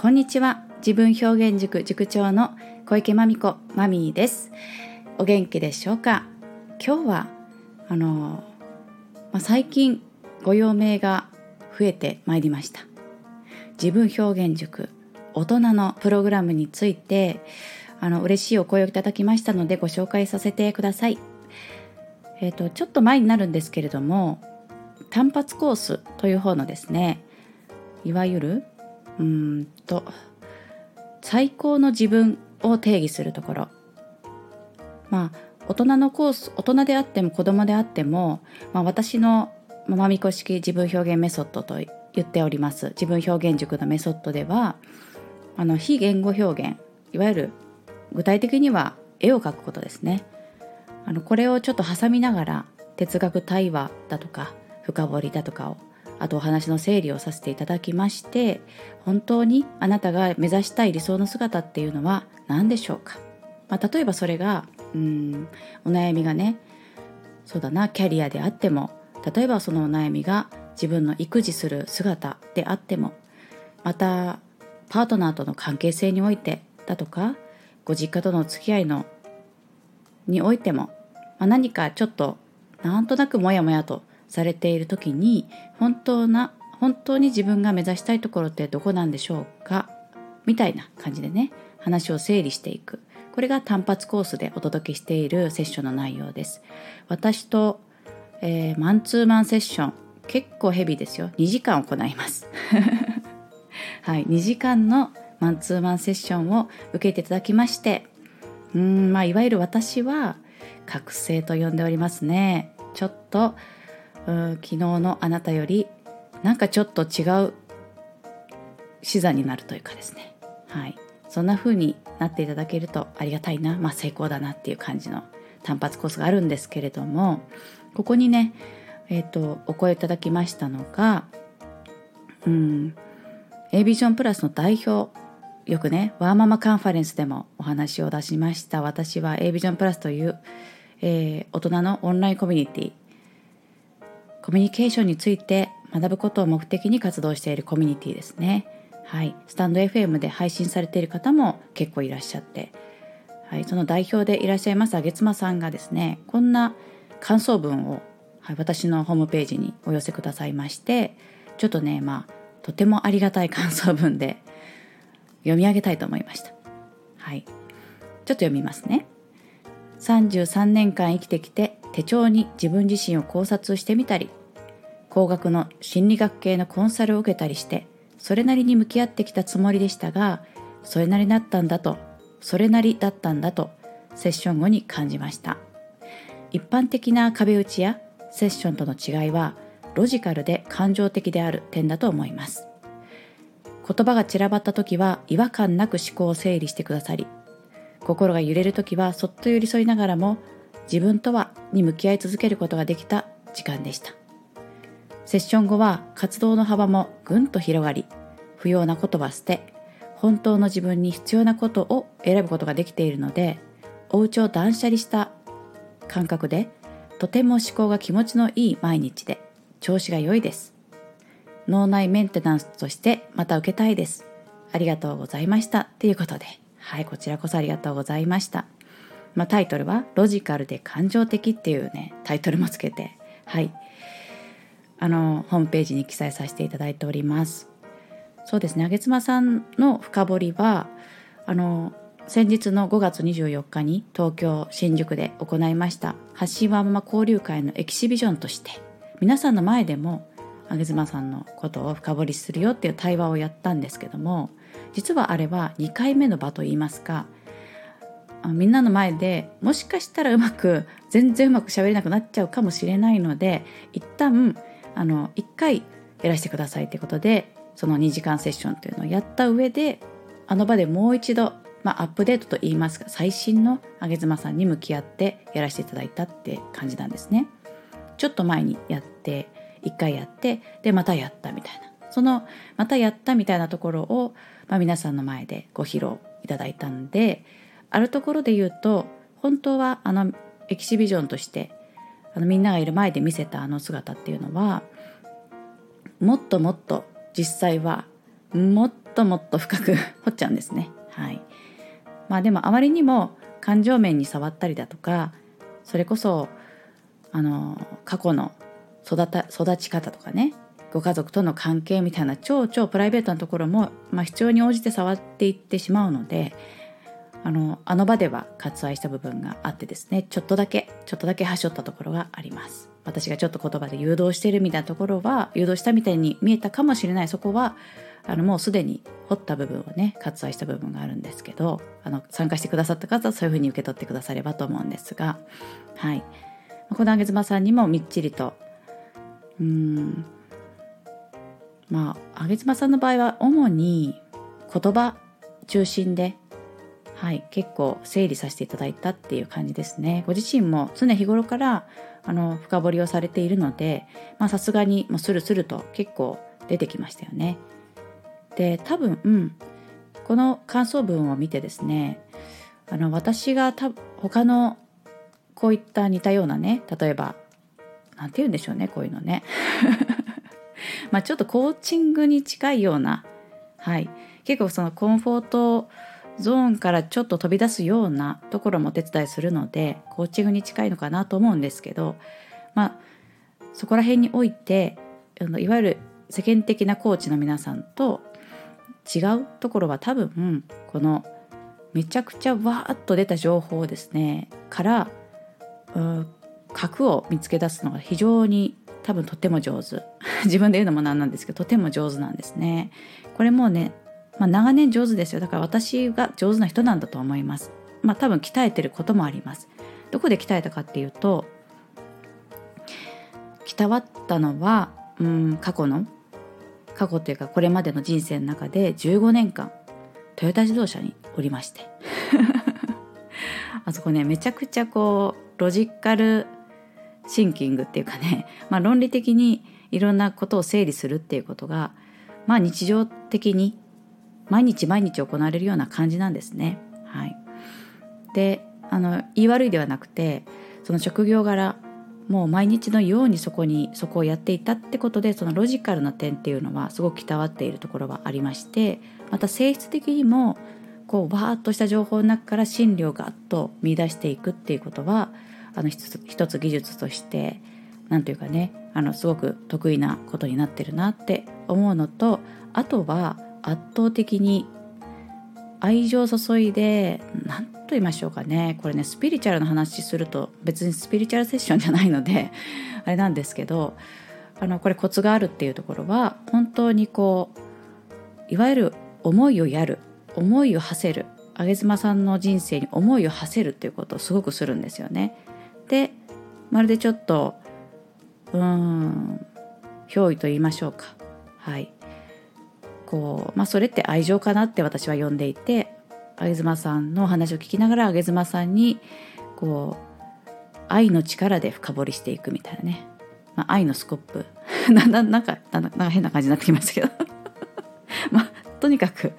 こんにちは。自分表現塾塾長の小池まみこまみです。お元気でしょうか。今日は最近ご用命が増えてまいりました。自分表現塾大人のプログラムについて嬉しいお声をいただきましたのでご紹介させてください。ちょっと前になるんですけれども、単発コースという方のですね、いわゆる最高の自分を定義するところ、大人のコース、大人であっても子供であっても、私のまみこ式自分表現メソッドと言っております自分表現塾のメソッドでは、非言語表現、いわゆる具体的には絵を描くことですね。これをちょっと挟みながら哲学対話だとか深掘りだとかを、あとお話の整理をさせていただきまして、本当にあなたが目指したい理想の姿っていうのは何でしょうか。例えばそれがお悩みがね、そうだな、キャリアであっても、例えばそのお悩みが自分の育児する姿であっても、またパートナーとの関係性においてだとか、ご実家とのお付き合いのにおいても、何かちょっとなんとなくモヤモヤとされている時に、本当に自分が目指したいところってどこなんでしょうか、みたいな感じでね、話を整理していく。これが単発コースでお届けしているセッションの内容です。私と、マンツーマンセッション、結構ヘビーですよ。2時間行います、はい、2時間のマンツーマンセッションを受けていただきまして、いわゆる私は覚醒と呼んでおりますね。ちょっと昨日のあなたよりなんかちょっと違う視座になるというかですね、そんな風になっていただけるとありがたいな、成功だなっていう感じの単発コースがあるんですけれども、ここにね、お声いただきましたのがAビジョンプラスの代表、よくねワーママカンファレンスでもお話を出しました。私は Aビジョンプラスという、大人のオンラインコミュニケーションについて学ぶことを目的に活動しているコミュニティですね。スタンド FM で配信されている方も結構いらっしゃって、その代表でいらっしゃいますあげつまさんがですね、こんな感想文を、私のホームページにお寄せくださいまして、ちょっとね、とてもありがたい感想文で読み上げたいと思いました。ちょっと読みますね。33年間生きてきて手帳に自分自身を考察してみたり、工学の心理学系のコンサルを受けたりして、それなりに向き合ってきたつもりでしたが、それなりだったんだとセッション後に感じました。一般的な壁打ちやセッションとの違いはロジカルで感情的である点だと思います。言葉が散らばった時は違和感なく思考を整理してくださり、心が揺れる時はそっと寄り添いながらも自分とはに向き合い続けることができた時間でした。セッション後は活動の幅もぐんと広がり、不要なことは捨て、本当の自分に必要なことを選ぶことができているので、お家を断捨離した感覚で、とても思考が気持ちのいい毎日で調子が良いです。脳内メンテナンスとしてまた受けたいです。ありがとうございましたということで、こちらこそありがとうございました。タイトルはロジカルで感情的っていうね、タイトルもつけて、ホームページに記載させていただいております。そうですね、あげつまさんの深掘りは先日の5月24日に東京新宿で行いました発信ワーママ交流会のエキシビジョンとして、皆さんの前でもあげつまさんのことを深掘りするよっていう対話をやったんですけども、実はあれは2回目の場といいますか、みんなの前でもしかしたら全然うまく喋れなくなっちゃうかもしれないので、一旦1回やらせてくださいということで、その2時間セッションというのをやった上で、あの場でもう一度、アップデートといいますか、最新のあげつまさんに向き合ってやらせていただいたって感じなんですね。ちょっと前にやって1回やって、でまたやったみたいな、そのまたやったみたいなところを、皆さんの前でご披露いただいたんで、あるところで言うと、本当はエキシビジョンとしてみんながいる前で見せた姿っていうのは、もっともっと実際はもっともっと深く掘っちゃうんですね。はい。まあでもあまりにも感情面に触ったりだとか、それこそ過去の育ち方とかね、ご家族との関係みたいな超プライベートなところも、まあ、必要に応じて触っていってしまうので、あの場では割愛した部分があってですね、ちょっとだけ端折ったところがあります。私がちょっと言葉で誘導しているみたいなところは、誘導したみたいに見えたかもしれない。そこはもうすでに掘った部分をね、割愛した部分があるんですけど、参加してくださった方はそういうふうに受け取ってくださればと思うんですが、はい、このあげ妻さんにもみっちりと、まああげ妻さんの場合は主に言葉中心で、はい、結構整理させていただいたっていう感じですね。ご自身も常日頃から深掘りをされているので、さすがにもうスルスルと結構出てきましたよね。で、多分、この感想文を見てですね、私が他のこういった似たようなね、例えばなんて言うんでしょうね、こういうのねまあちょっとコーチングに近いような、はい、結構そのコンフォートゾーンからちょっと飛び出すようなところもお手伝いするので、コーチングに近いのかなと思うんですけど、まあそこら辺においていわゆる世間的なコーチの皆さんと違うところは、多分このめちゃくちゃわーっと出た情報ですねから核を見つけ出すのが非常に多分とても上手自分で言うのもなんですけど、とても上手なんですね。これもね、まあ、長年上手ですよ。だから私が上手な人なんだと思います。まあ多分鍛えてることもあります。どこで鍛えたかっていうと、鍛わったのは、過去というかこれまでの人生の中で15年間トヨタ自動車におりましてあそこね、めちゃくちゃこうロジカルシンキングっていうかね、まあ、論理的にいろんなことを整理するっていうことが、まあ日常的に毎日行われるような感じなんですね。はい、で、言い悪いではなくて、その職業柄もう毎日のようにそこをやっていたってことで、そのロジカルな点っていうのはすごく鍛わっているところはありまして、また性質的にもこうバーッとした情報の中から真理をガッと見出していくっていうことは、一つ技術としてなんというかね、すごく得意なことになってるなって思うのと、あとは圧倒的に愛情を注いで、何と言いましょうかね、これね、スピリチュアルの話すると別にスピリチュアルセッションじゃないのであれなんですけど、これコツがあるっていうところは、本当にこういわゆる思いをやる、思いを馳せる、あげ妻さんの人生に思いを馳せるっていうことをすごくするんですよね。で、まるでちょっと憑依と言いましょうか、はい、こう、まあ、それって愛情かなって私は呼んでいて、あげ妻さんのお話を聞きながら、あげ妻さんにこう愛の力で深掘りしていくみたいなね、まあ、愛のスコップなんか変な感じになってきましたけど、まあ、とにかく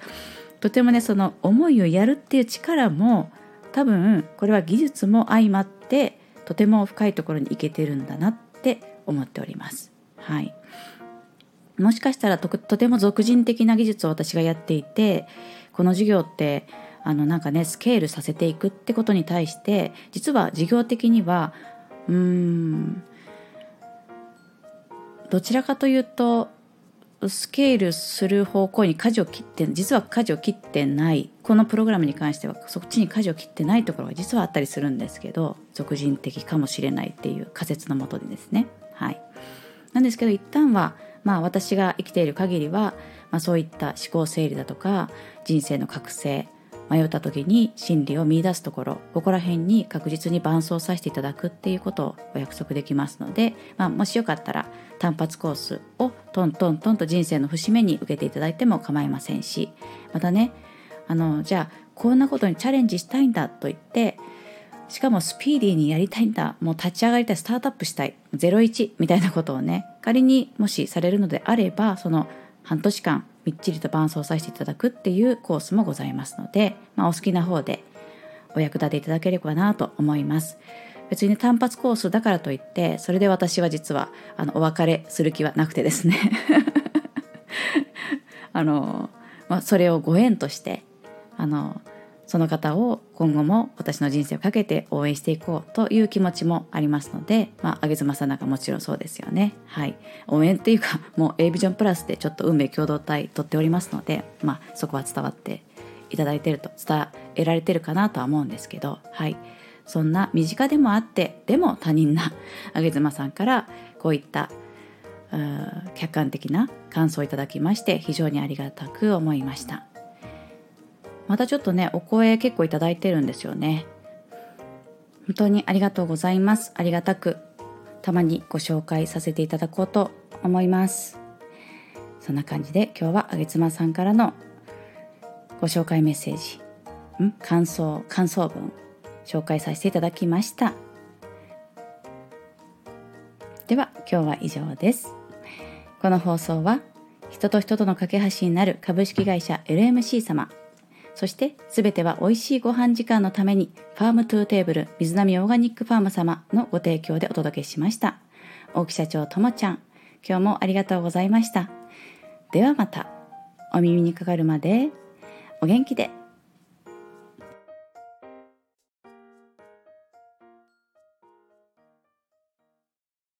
とてもね、その思いをやるっていう力も、多分これは技術も相まってとても深いところに行けてるんだなって思っております。はい、もしかしたら とても俗人的な技術を私がやっていて、この授業ってなんかね、スケールさせていくってことに対して、実は授業的にはどちらかというとスケールする方向に実は舵を切ってない、このプログラムに関してはそっちに舵を切ってないところが実はあったりするんですけど、俗人的かもしれないっていう仮説のもとでですね、はい、なんですけど、一旦はまあ、私が生きている限りは、まあ、そういった思考整理だとか人生の覚醒、迷った時に真理を見出すところ、ここら辺に確実に伴走させていただくっていうことをお約束できますので、まあ、もしよかったら単発コースをトントントンと人生の節目に受けていただいても構いませんし、またね、じゃあこんなことにチャレンジしたいんだと言って、しかもスピーディーにやりたいんだ、もう立ち上がりたい、スタートアップしたい、01みたいなことをね、仮にもしされるのであれば、その半年間みっちりと伴走させていただくっていうコースもございますので、まあ、お好きな方でお役立ていただければなと思います。別に、ね、単発コースだからといってそれで私は実はお別れする気はなくてですねそれをご縁としてその方を今後も私の人生をかけて応援していこうという気持ちもありますので、あげずまさながもちろんそうですよね。はい、応援っていうかもう A ビジョンプラスでちょっと運命共同体取っておりますので、そこは伝わっていただいてると伝えられてるかなとは思うんですけど、はい、そんな身近でもあってでも他人なあげずまさんからこういった客観的な感想をいただきまして非常にありがたく思いました。またちょっとね、お声結構いただいてるんですよね。本当にありがとうございます。ありがたくたまにご紹介させていただこうと思います。そんな感じで今日はあげつまさんからのご紹介メッセージ、感想文紹介させていただきました。では今日は以上です。この放送は人と人との架け橋になる株式会社 LMC 様。そしてすべては美味しいご飯時間のためにファームトゥーテーブル水波オーガニックファーム様のご提供でお届けしました。大木社長ともちゃん、今日もありがとうございました。ではまたお耳にかかるまでお元気で。